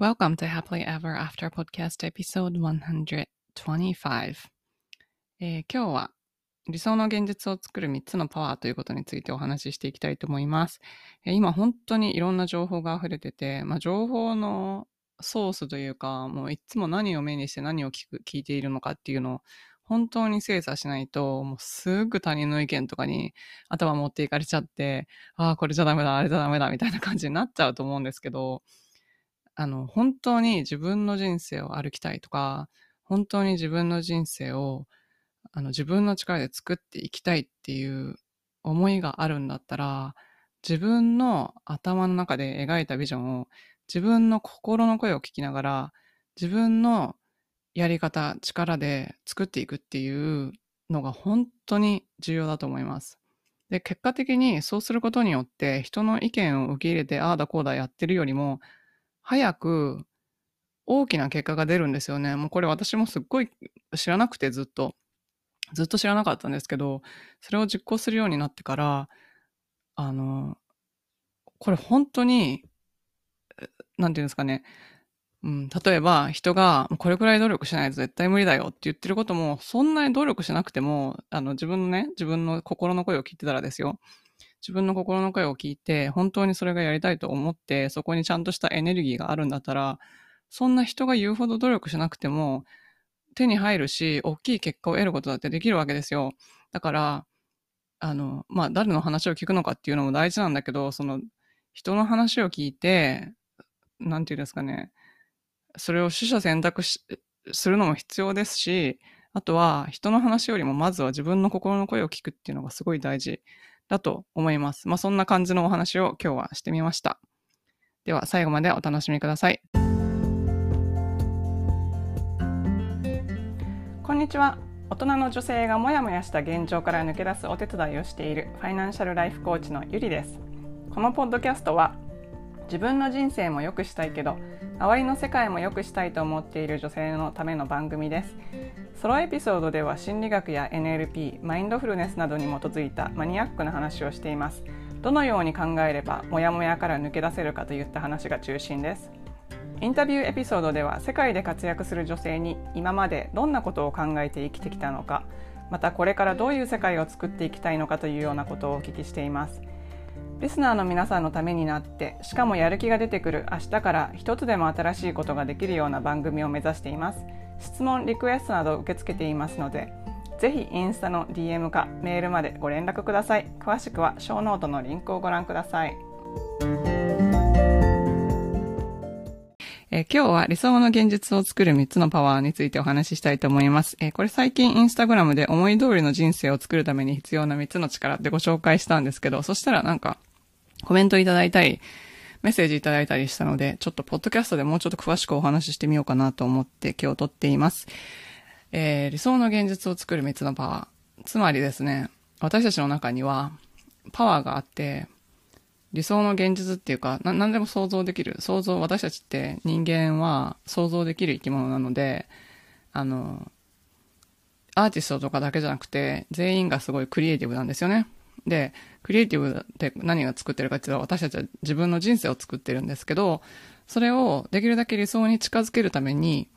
Welcome to Happily Ever After Podcast Episode 125、今日は理想の現実を作る3つのパワーということについてお話ししていきたいと思います。今本当にいろんな情報が溢れてて、情報のソースというか、もういつも何を目にして何を聞いているのかっていうのを本当に精査しないと、もうすぐ他人の意見とかに頭持っていかれちゃって、ああこれじゃダメだ、あれじゃダメだみたいな感じになっちゃうと思うんですけど、本当に自分の人生を歩きたいとか、本当に自分の人生を自分の力で作っていきたいっていう思いがあるんだったら、自分の頭の中で描いたビジョンを自分の心の声を聞きながら自分のやり方、力で作っていくっていうのが本当に重要だと思います。で、結果的にそうすることによって人の意見を受け入れてああだこうだやってるよりも早く大きな結果が出るんですよね。もうこれ私もすっごい知らなくてずっと知らなかったんですけど、それを実行するようになってから、これ本当に、なんていうんですかね、例えば人がこれくらい努力しないと絶対無理だよって言ってることも、そんなに努力しなくても、自分の心の声を聞いてたらですよ。自分の心の声を聞いて本当にそれがやりたいと思って、そこにちゃんとしたエネルギーがあるんだったら、そんな人が言うほど努力しなくても手に入るし、大きい結果を得ることだってできるわけですよ。だから誰の話を聞くのかっていうのも大事なんだけど、その人の話を聞いて、なんていうんですかね、それを取捨選択するのも必要ですし、あとは人の話よりもまずは自分の心の声を聞くっていうのがすごい大事だと思います。そんな感じのお話を今日はしてみました。では最後までお楽しみください。こんにちは。大人の女性がモヤモヤした現状から抜け出すお手伝いをしているファイナンシャルライフコーチのゆりです。このポッドキャストは自分の人生も良くしたいけど、周りの世界も良くしたいと思っている女性のための番組です。ソロエピソードでは心理学や NLP、マインドフルネスなどに基づいたマニアックな話をしています。どのように考えればモヤモヤから抜け出せるかといった話が中心です。インタビューエピソードでは世界で活躍する女性に今までどんなことを考えて生きてきたのか、またこれからどういう世界を作っていきたいのかというようなことをお聞きしています。リスナーの皆さんのためになって、しかもやる気が出てくる明日から一つでも新しいことができるような番組を目指しています。質問、リクエストなど受け付けていますので、ぜひインスタの DM かメールまでご連絡ください。詳しくはショーノートのリンクをご覧ください。今日は理想の現実を作る3つのパワーについてお話ししたいと思います。これ最近インスタグラムで思い通りの人生を作るために必要な3つの力ってご紹介したんですけど、そしたらコメントいただいたり、メッセージいただいたりしたので、ちょっとポッドキャストでもうちょっと詳しくお話ししてみようかなと思って今日撮っています。理想の現実を作る3つのパワー。つまりですね、私たちの中にはパワーがあって、理想の現実っていうか、何でも想像できる。私たちって人間は想像できる生き物なので、アーティストとかだけじゃなくて、全員がすごいクリエイティブなんですよね。で、クリエイティブで何が作ってるかっていうと、私たちは自分の人生を作ってるんですけど、それをできるだけ理想に近づけるために、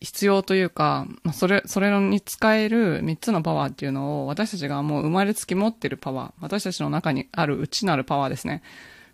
必要というか、それに使える3つのパワーっていうのを、私たちがもう生まれつき持ってるパワー、私たちの中にある内なるパワーですね。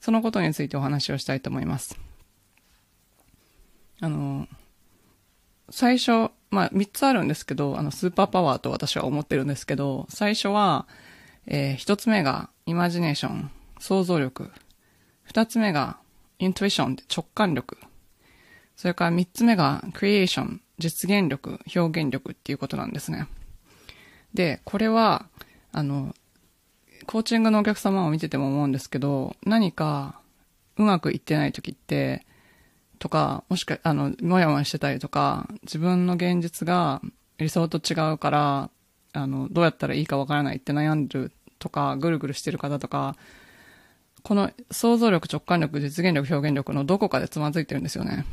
そのことについてお話をしたいと思います。最初、3つあるんですけど、スーパーパワーと私は思ってるんですけど、最初は、1つ目がイマジネーション、想像力。2つ目がイントゥイション、直感力。それから3つ目がクリエーション、実現力、表現力っていうことなんですね。で、これは、コーチングのお客様を見てても思うんですけど、何かうまくいってない時って、とか、もしくは、もやもやしてたりとか、自分の現実が理想と違うから、どうやったらいいかわからないって悩んでるとか、ぐるぐるしてる方とか、この想像力、直感力、実現力、表現力のどこかでつまずいてるんですよね。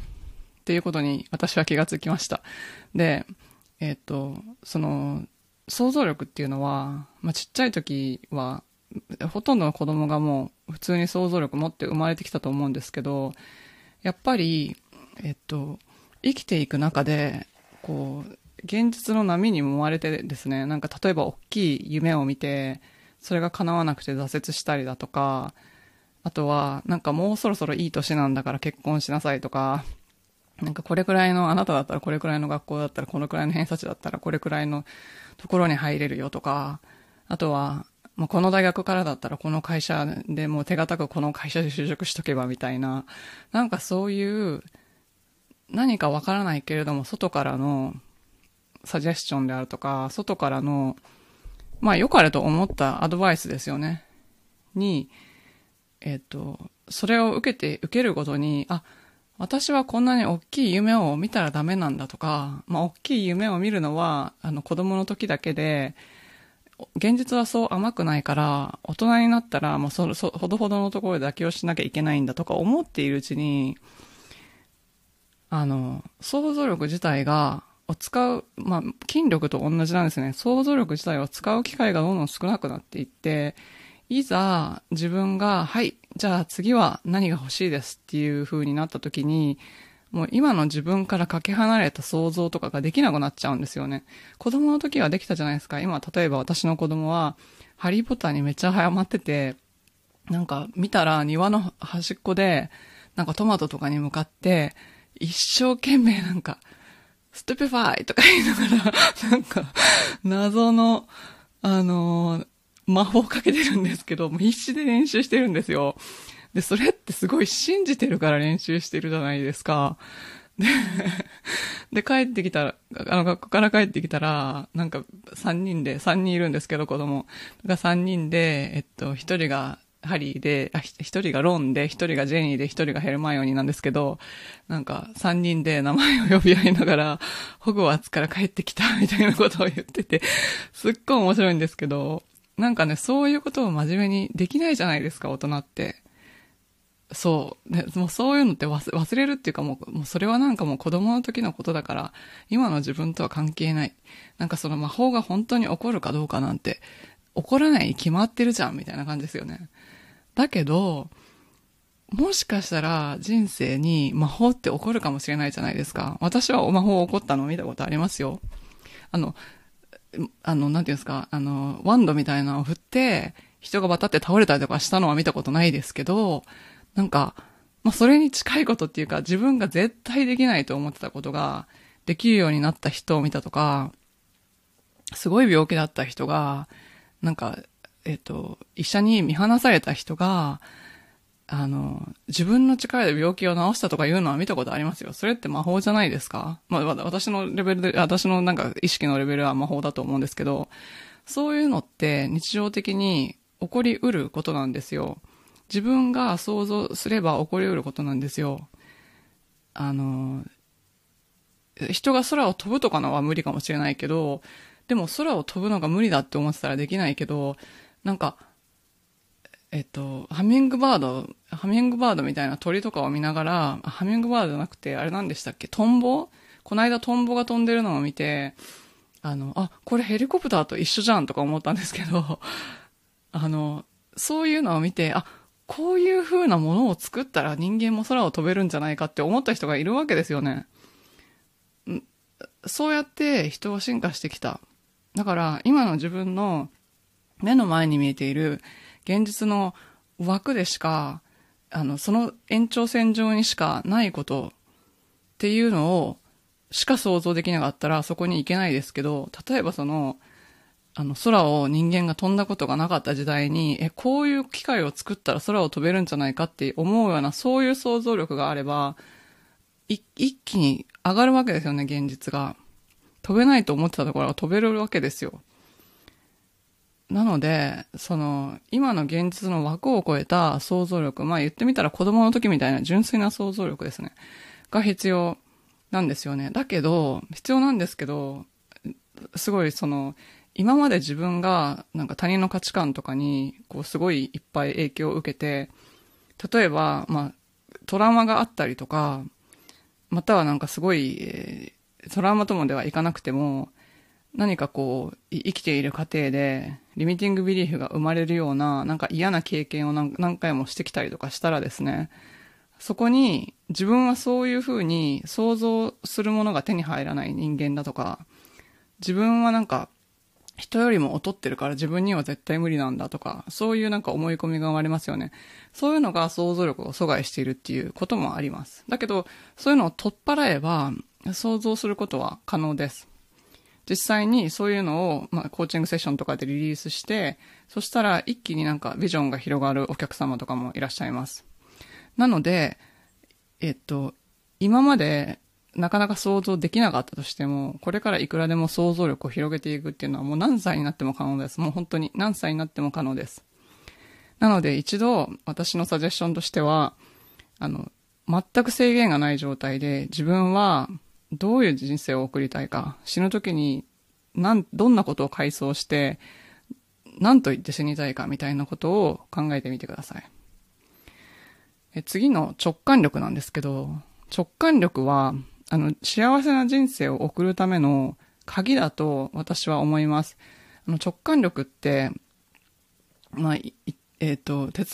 っていうことに私は気がつきました。で、想像力っていうのは、ちっちゃい時は、ほとんどの子供がも普通に想像力持って生まれてきたと思うんですけど、やっぱり、生きていく中でこう現実の波に揉まれてですね、なんか例えば大きい夢を見てそれが叶わなくて挫折したりだとか、あとはなんかもうそろそろいい年なんだから結婚しなさいとか、なんかこれくらいのあなただったらこれくらいの学校だったらこのくらいの偏差値だったらこれくらいのところに入れるよとか、あとはもうこの大学からだったらこの会社でもう手堅くこの会社で就職しとけばみたいな、なんかそういう何かわからないけれども外からのサジェスチョンであるとか、外からのまあ良かれと思ったアドバイスですよねに、それを受けるごとに、あ、私はこんなに大きい夢を見たらダメなんだとか、まあ、大きい夢を見るのは子供の時だけで、現実はそう甘くないから大人になったらもうほどほどのところで妥協しなきゃいけないんだとか思っているうちに、想像力自体がを使う、まあ、筋力と同じなんですね。想像力自体を使う機会がどんどん少なくなっていって、いざ自分がはいじゃあ次は何が欲しいですっていう風になった時に、もう今の自分からかけ離れた想像とかができなくなっちゃうんですよね。子供の時はできたじゃないですか。今例えば私の子供はハリーポッターにめっちゃハマってて、なんか見たら庭の端っこでなんかトマトとかに向かって一生懸命なんかストゥピファイとか言いながらなんか謎の魔法をかけてるんですけど、もう必死で練習してるんですよ。で、それってすごい信じてるから練習してるじゃないですか。で、帰ってきたら、学校から帰ってきたら、なんか3人いるんですけど、子供が3人で、1人がハリーで、1人がロンで、1人がジェニーで、1人がヘルマイオニーなんですけど、なんか3人で名前を呼び合いながら、ホグワーツから帰ってきたみたいなことを言ってて、すっごい面白いんですけど、なんかね、そういうことを真面目にできないじゃないですか、大人って。そう。で、もうそういうのって忘れるっていうか、もうそれはなんかもう子供の時のことだから、今の自分とは関係ない。なんかその魔法が本当に起こるかどうかなんて、起こらないに決まってるじゃん、みたいな感じですよね。だけど、もしかしたら人生に魔法って起こるかもしれないじゃないですか。私は魔法起こったのを見たことありますよ。なんていうんですか、ワンドみたいなのを振って、人がバタって倒れたりとかしたのは見たことないですけど、なんか、まあ、それに近いことっていうか、自分が絶対できないと思ってたことが、できるようになった人を見たとか、すごい病気だった人が、なんか、医者に見放された人が、自分の力で病気を治したとかいうのは見たことありますよ。それって魔法じゃないですか。まあ、私のレベルで、私のなんか意識のレベルは魔法だと思うんですけど、そういうのって日常的に起こりうることなんですよ。自分が想像すれば起こりうることなんですよ。人が空を飛ぶとかのは無理かもしれないけど、でも空を飛ぶのが無理だって思ってたらできないけど、なんか、ハミングバードみたいな鳥とかを見ながら、ハミングバードじゃなくて、あれ何でしたっけ、トンボ？この間トンボが飛んでるのを見て、これヘリコプターと一緒じゃんとか思ったんですけど、そういうのを見て、あ、こういう風なものを作ったら人間も空を飛べるんじゃないかって思った人がいるわけですよね。そうやって人は進化してきた。だから、今の自分の目の前に見えている現実の枠でしか、その延長線上にしかないことっていうのをしか想像できなかったらそこに行けないですけど、例えば空を人間が飛んだことがなかった時代に、こういう機械を作ったら空を飛べるんじゃないかって思うような、そういう想像力があれば、一気に上がるわけですよね、現実が。飛べないと思ってたところが飛べるわけですよ。なので、今の現実の枠を超えた想像力、まあ言ってみたら子供の時みたいな純粋な想像力ですね。が必要なんですよね。必要なんですけど、すごい今まで自分がなんか他人の価値観とかに、こうすごいいっぱい影響を受けて、例えば、まあ、トラウマがあったりとか、またはなんかすごい、トラウマともではいかなくても、何かこう生きている過程でリミティングビリーフが生まれるような、なんか嫌な経験を何回もしてきたりとかしたらですね、そこに自分はそういうふうに想像するものが手に入らない人間だとか、自分はなんか人よりも劣ってるから自分には絶対無理なんだとか、そういうなんか思い込みが生まれますよね。そういうのが想像力を阻害しているっていうこともあります。だけど、そういうのを取っ払えば想像することは可能です。実際にそういうのを、コーチングセッションとかでリリースして、そしたら一気になんかビジョンが広がるお客様とかもいらっしゃいます。なので、今までなかなか想像できなかったとしても、これからいくらでも想像力を広げていくっていうのはもう何歳になっても可能です。もう本当に何歳になっても可能です。なので一度私のサジェッションとしては、全く制限がない状態で自分はどういう人生を送りたいか、死ぬ時にどんなことを回想して、何と言って死にたいかみたいなことを考えてみてください。次の直感力なんですけど、直感力は、幸せな人生を送るための鍵だと私は思います。直感力って、哲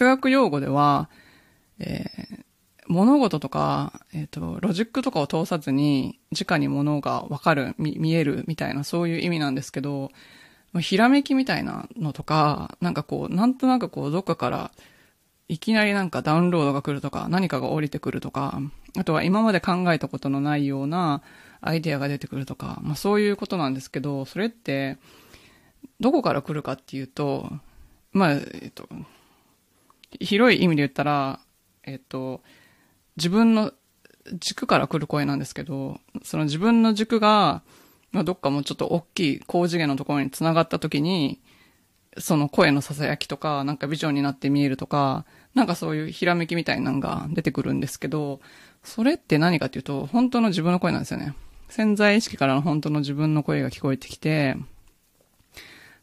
学用語では、物事とか、ロジックとかを通さずに、直に物がわかる、見えるみたいな、そういう意味なんですけど、ひらめきみたいなのとか、なんかこう、なんとなくこう、どっかから、いきなりなんかダウンロードが来るとか、何かが降りてくるとか、あとは今まで考えたことのないようなアイデアが出てくるとか、そういうことなんですけど、それって、どこから来るかっていうと、広い意味で言ったら、自分の軸から来る声なんですけど、その自分の軸が、どっかもうちょっと大きい高次元のところに繋がった時に、その声のささやきとか、なんかビジョンになって見えるとか、なんかそういうひらめきみたいなのが出てくるんですけど、それって何かっていうと、本当の自分の声なんですよね。潜在意識からの本当の自分の声が聞こえてきて、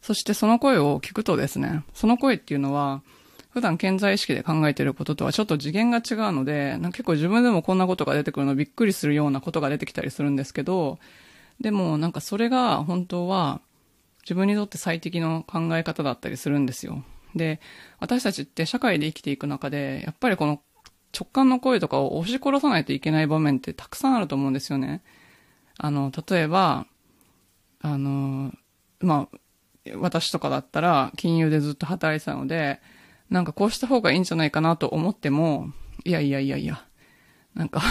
そしてその声を聞くとですね、その声っていうのは、普段潜在意識で考えていることとはちょっと次元が違うので、なんか結構自分でもこんなことが出てくるのびっくりするようなことが出てきたりするんですけど、でもなんかそれが本当は、自分にとって最適の考え方だったりするんですよ。で、私たちって社会で生きていく中で、やっぱりこの直感の声とかを押し殺さないといけない場面ってたくさんあると思うんですよね。例えば、私とかだったら金融でずっと働いてたので、なんかこうした方がいいんじゃないかなと思っても、いや、なんか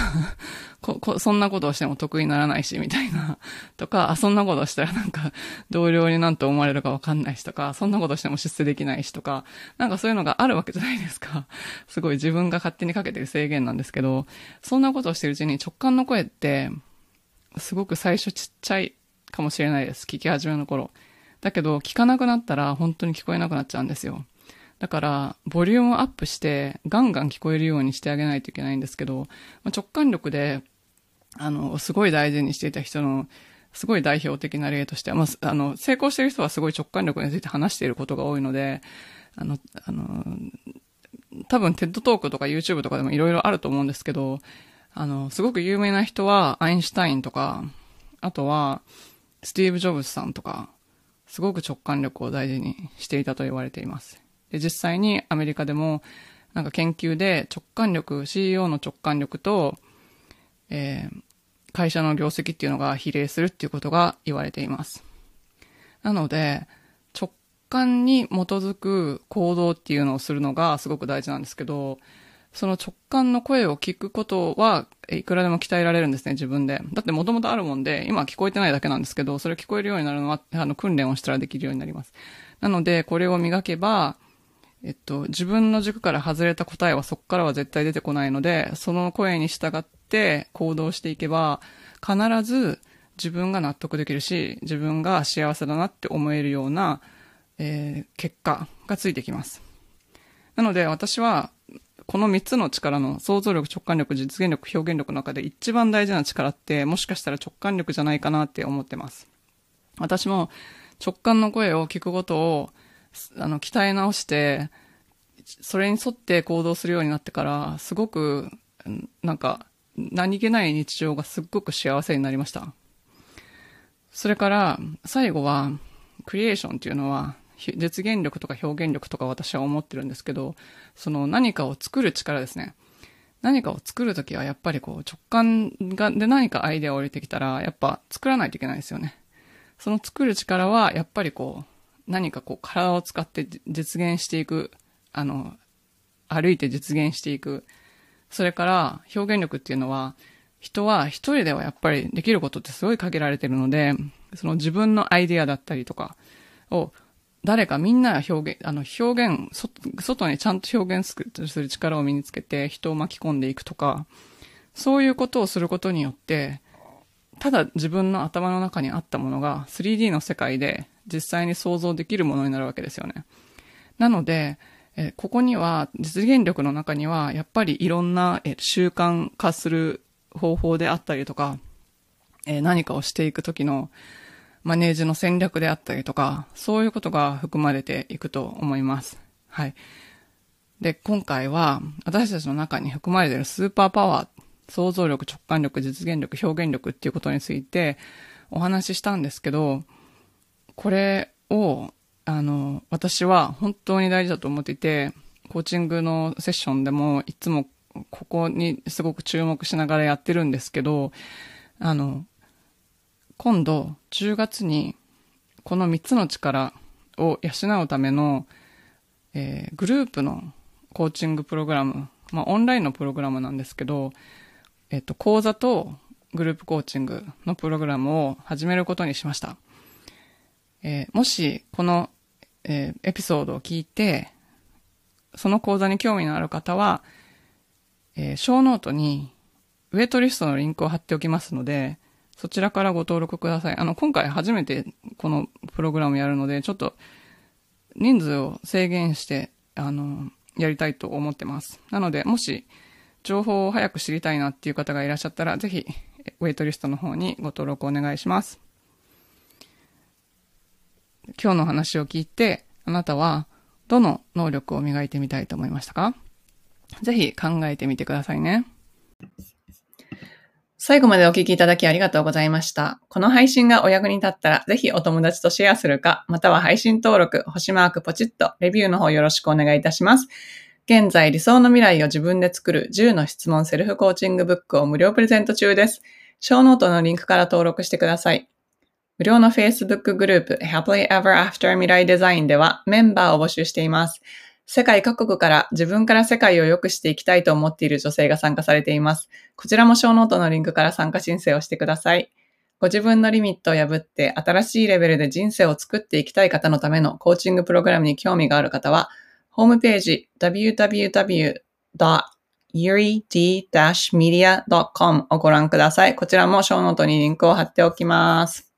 そんなことをしても得意にならないし、みたいな。とか、そんなことをしたらなんか、同僚になんと思われるかわかんないしとか、そんなことしても出世できないしとか、なんかそういうのがあるわけじゃないですか。すごい自分が勝手にかけてる制限なんですけど、そんなことをしてるうちに直感の声って、すごく最初ちっちゃいかもしれないです。聞き始めの頃。だけど、聞かなくなったら本当に聞こえなくなっちゃうんですよ。だから、ボリュームアップして、ガンガン聞こえるようにしてあげないといけないんですけど、直感力で、すごい大事にしていた人の、すごい代表的な例としては、成功している人はすごい直感力について話していることが多いので、多分、TED トークとか YouTube とかでもいろいろあると思うんですけど、すごく有名な人は、アインシュタインとか、あとは、スティーブ・ジョブズさんとか、すごく直感力を大事にしていたと言われています。で、実際にアメリカでも、なんか研究で直感力、CEO の直感力と、会社の業績っていうのが比例するっていうことが言われています。なので、直感に基づく行動っていうのをするのがすごく大事なんですけど、その直感の声を聞くことはいくらでも鍛えられるんですね、自分で。だってもともとあるもんで、今聞こえてないだけなんですけど、それ聞こえるようになるのは、訓練をしたらできるようになります。なので、これを磨けば、自分の軸から外れた答えはそこからは絶対出てこないので、その声に従って行動していけば、必ず自分が納得できるし、自分が幸せだなって思えるような、結果がついてきます。なので私は、この3つの力の想像力、直感力、実現力、表現力の中で一番大事な力って、もしかしたら直感力じゃないかなって思ってます。私も直感の声を聞くことを、鍛え直して、それに沿って行動するようになってから、すごく、なんか、何気ない日常がすっごく幸せになりました。それから最後はクリエーションっていうのは実現力とか表現力とか私は思ってるんですけど、その何かを作る力ですね。何かを作るときはやっぱりこう直感で何かアイデアを入れてきたらやっぱ作らないといけないですよね。その作る力はやっぱりこう何かこう体を使って実現していく、歩いて実現していく。それから表現力っていうのは人は一人ではやっぱりできることってすごい限られてるので、その自分のアイデアだったりとかを誰かみんなが外にちゃんと表現する力を身につけて人を巻き込んでいくとか、そういうことをすることによって、ただ自分の頭の中にあったものが 3D の世界で実際に想像できるものになるわけですよね。なので、ここには実現力の中にはやっぱりいろんな習慣化する方法であったりとか、何かをしていく時のマネージの戦略であったりとか、そういうことが含まれていくと思います。はい。で、今回は私たちの中に含まれているスーパーパワー、想像力、直感力、実現力、表現力っていうことについてお話ししたんですけど、これを私は本当に大事だと思っていて、コーチングのセッションでもいつもここにすごく注目しながらやってるんですけど、今度10月にこの3つの力を養うための、グループのコーチングプログラム、オンラインのプログラムなんですけど、講座とグループコーチングのプログラムを始めることにしました。もしこの、エピソードを聞いてその講座に興味のある方は、ショーノートにウェイトリストのリンクを貼っておきますので、そちらからご登録ください。今回初めてこのプログラムやるので、ちょっと人数を制限してやりたいと思ってます。なので、もし情報を早く知りたいなっていう方がいらっしゃったら、ぜひウェイトリストの方にご登録お願いします。今日の話を聞いて、あなたはどの能力を磨いてみたいと思いましたか？ぜひ考えてみてくださいね。最後までお聞きいただきありがとうございました。この配信がお役に立ったら、ぜひお友達とシェアするか、または配信登録、星マークポチッと、レビューの方よろしくお願いいたします。現在、理想の未来を自分で作る10の質問セルフコーチングブックを無料プレゼント中です。ショーノートのリンクから登録してください。無料の Facebook グループ Happily Ever After 未来デザインではメンバーを募集しています。世界各国から自分から世界を良くしていきたいと思っている女性が参加されています。こちらもショーノートのリンクから参加申請をしてください。ご自分のリミットを破って新しいレベルで人生を作っていきたい方のためのコーチングプログラムに興味がある方は、ホームページ www.yuri-media.com をご覧ください。こちらもショーノートにリンクを貼っておきます。